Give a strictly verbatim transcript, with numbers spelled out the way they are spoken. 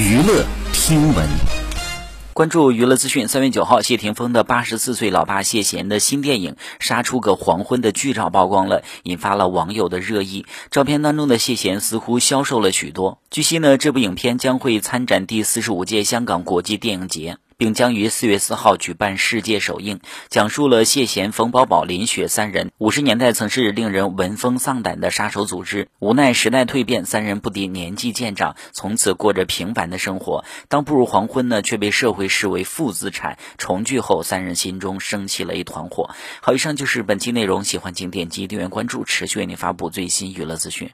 娱乐听闻，关注娱乐资讯。三月九号，谢霆锋的八十四岁老爸谢贤的新电影《杀出个黄昏》的剧照曝光了，引发了网友的热议。照片当中的谢贤似乎消瘦了许多。据悉呢，这部影片将会参展第四十五届香港国际电影节，并将于四月四号举办世界首映，讲述了谢贤、冯宝宝、林雪三人五十年代曾是令人闻风丧胆的杀手组织，无奈时代蜕变，三人不敌年纪渐长，从此过着平凡的生活。当步入黄昏呢，却被社会视为负资产。重聚后，三人心中升起了一团火。好，以上就是本期内容，喜欢请点击订阅关注，持续为您发布最新娱乐资讯。